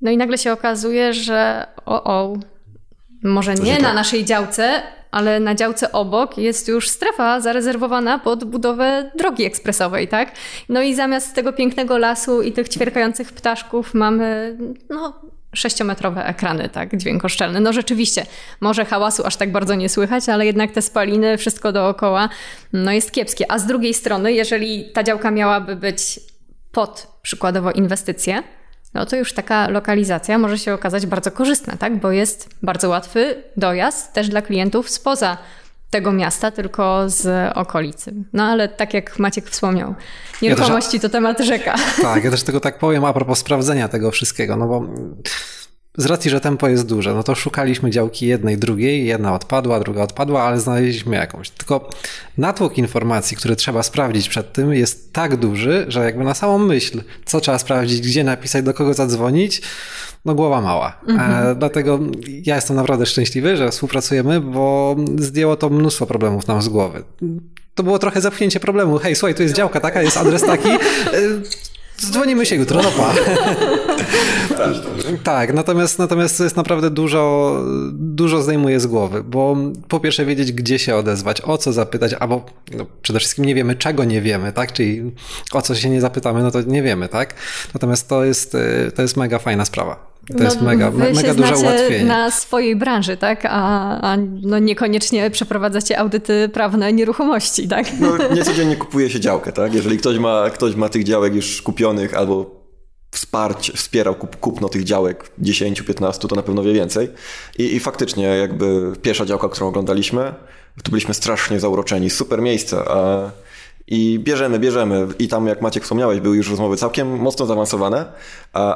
no i nagle się okazuje, że o, o może nie na naszej działce, ale na działce obok jest już strefa zarezerwowana pod budowę drogi ekspresowej, tak? No i zamiast tego pięknego lasu i tych ćwierkających ptaszków mamy, no, sześciometrowe ekrany, tak, dźwiękoszczelne. No rzeczywiście, może hałasu aż tak bardzo nie słychać, ale jednak te spaliny, wszystko dookoła, no jest kiepskie. A z drugiej strony, jeżeli ta działka miałaby być pod, przykładowo, inwestycje, no to już taka lokalizacja może się okazać bardzo korzystna, tak, bo jest bardzo łatwy dojazd też dla klientów spoza tego miasta, tylko z okolicy. No ale tak jak Maciek wspomniał, nieruchomości ja też, to temat rzeka. Tak, ja też tego tak powiem a propos sprawdzenia tego wszystkiego, no bo z racji, że tempo jest duże, no to szukaliśmy działki jednej, drugiej, jedna odpadła, druga odpadła, ale znaleźliśmy jakąś. Tylko natłok informacji, które trzeba sprawdzić przed tym, jest tak duży, że jakby na samą myśl, co trzeba sprawdzić, gdzie napisać, do kogo zadzwonić, no głowa mała. Mhm. E, dlatego ja jestem naprawdę szczęśliwy, że współpracujemy, bo zdjęło to mnóstwo problemów nam z głowy. To było trochę zapchnięcie problemu. Hej, słuchaj, tu jest działka taka, jest adres taki. Dzwonimy się jutro, no pa. Tak, natomiast, natomiast to jest naprawdę dużo, dużo zdejmuje z głowy, bo po pierwsze wiedzieć, gdzie się odezwać, o co zapytać, albo no, przede wszystkim nie wiemy, czego nie wiemy, tak? Czyli o co się nie zapytamy, no to nie wiemy, tak? Natomiast to jest, to jest mega fajna sprawa. To no, jest mega, wy mega się duże ułatwienie. Na swojej branży, tak? A, a no niekoniecznie przeprowadzacie audyty prawne nieruchomości, tak? No, nie codziennie kupuje się działkę, tak? Jeżeli ktoś ma, ktoś ma tych działek już kupionych albo wsparć, wspierał kup, kupno tych działek dziesięć do piętnastu, to na pewno wie więcej. I, I faktycznie jakby pierwsza działka, którą oglądaliśmy, tu byliśmy strasznie zauroczeni, super miejsce, a i bierzemy, bierzemy. I tam, jak Maciek wspomniałeś, były już rozmowy całkiem mocno zaawansowane,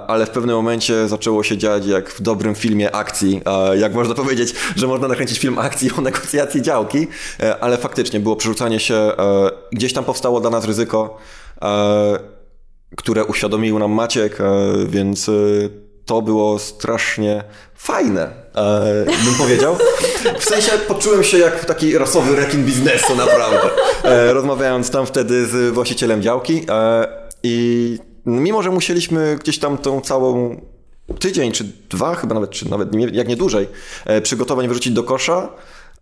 ale w pewnym momencie zaczęło się dziać jak w dobrym filmie akcji, jak można powiedzieć, że można nakręcić film akcji o negocjacji działki, ale faktycznie było przerzucanie się, gdzieś tam powstało dla nas ryzyko, które uświadomił nam Maciek, więc to było strasznie fajne, e, bym powiedział. W sensie poczułem się jak taki rasowy rekin biznesu, naprawdę. E, rozmawiając tam wtedy z właścicielem działki e, i mimo, że musieliśmy gdzieś tam tą całą tydzień czy dwa, chyba nawet, czy nawet nie, jak nie dłużej, e, przygotowań wyrzucić do kosza,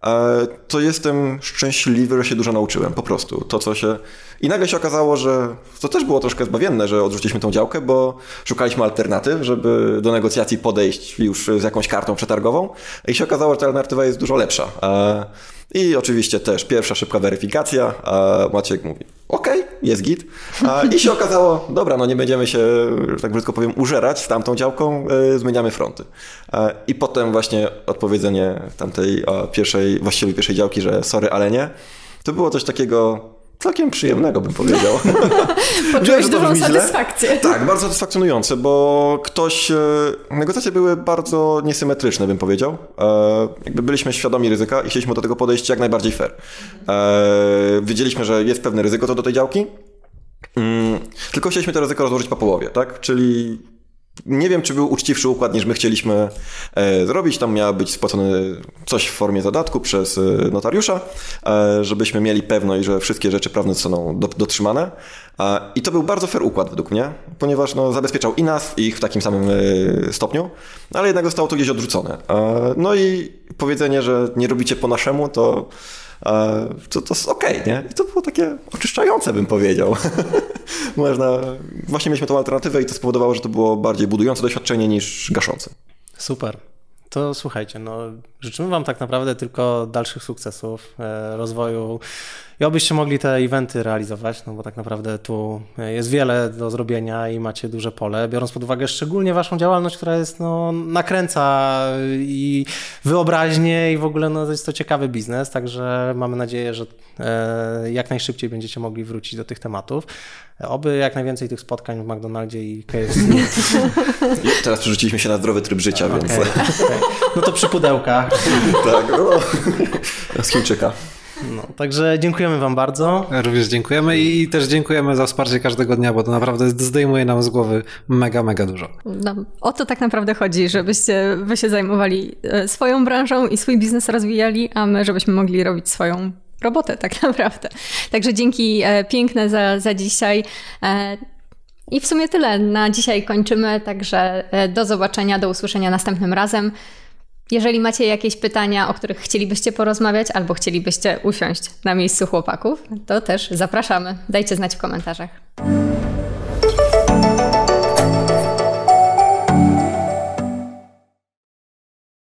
e, to jestem szczęśliwy, że się dużo nauczyłem, po prostu. To, co się... I nagle się okazało, że to też było troszkę zbawienne, że odrzuciliśmy tą działkę, bo szukaliśmy alternatyw, żeby do negocjacji podejść już z jakąś kartą przetargową i się okazało, że ta alternatywa jest dużo lepsza. I oczywiście też pierwsza szybka weryfikacja, a Maciek mówi, okej, okay, jest git. I się okazało, dobra, no nie będziemy się, tak brzydko powiem, użerać z tamtą działką, zmieniamy fronty. I potem właśnie odpowiedzenie tamtej pierwszej, właściwie pierwszej działki, że sorry, ale nie, to było coś takiego... Całkiem przyjemnego, bym powiedział. Poczułeś dużą satysfakcję. Tak, bardzo satysfakcjonujące, bo ktoś... Negocjacje były bardzo niesymetryczne, bym powiedział. E, jakby byliśmy świadomi ryzyka i chcieliśmy do tego podejść jak najbardziej fair. E, wiedzieliśmy, że jest pewne ryzyko co do tej działki, mm, tylko chcieliśmy to ryzyko rozłożyć po połowie, tak? Czyli... Nie wiem, czy był uczciwszy układ, niż my chcieliśmy e, zrobić. Tam miało być spłacone coś w formie zadatku przez e, notariusza, e, żebyśmy mieli pewność, że wszystkie rzeczy prawne są do, dotrzymane. E, I to był bardzo fair układ według mnie, ponieważ no, zabezpieczał i nas, i ich w takim samym e, stopniu, ale jednak zostało to gdzieś odrzucone. E, no i powiedzenie, że nie robicie po naszemu, to... To, to jest okej, okay, nie? I to było takie oczyszczające, bym powiedział. Można, właśnie mieliśmy tą alternatywę i to spowodowało, że to było bardziej budujące doświadczenie niż gaszące. Super. To słuchajcie, no życzymy wam tak naprawdę tylko dalszych sukcesów, rozwoju i abyście mogli te eventy realizować, no bo tak naprawdę tu jest wiele do zrobienia i macie duże pole, biorąc pod uwagę szczególnie waszą działalność, która jest, no, nakręca i wyobraźnię i w ogóle, no, jest to ciekawy biznes, także mamy nadzieję, że jak najszybciej będziecie mogli wrócić do tych tematów. Oby jak najwięcej tych spotkań w McDonaldzie i K F C. Teraz przerzuciliśmy się na zdrowy tryb życia, okay, więc... Okay. No to przy pudełkach. Tak, no. Z kim czeka? No, także dziękujemy wam bardzo. Również dziękujemy i też dziękujemy za wsparcie każdego dnia, bo to naprawdę zdejmuje nam z głowy mega, mega dużo. No, o to tak naprawdę chodzi, żebyście wy się zajmowali swoją branżą i swój biznes rozwijali, a my żebyśmy mogli robić swoją robotę tak naprawdę. Także dzięki e, piękne za, za dzisiaj. E, I w sumie tyle. Na dzisiaj kończymy, także e, do zobaczenia, do usłyszenia następnym razem. Jeżeli macie jakieś pytania, o których chcielibyście porozmawiać albo chcielibyście usiąść na miejscu chłopaków, to też zapraszamy. Dajcie znać w komentarzach.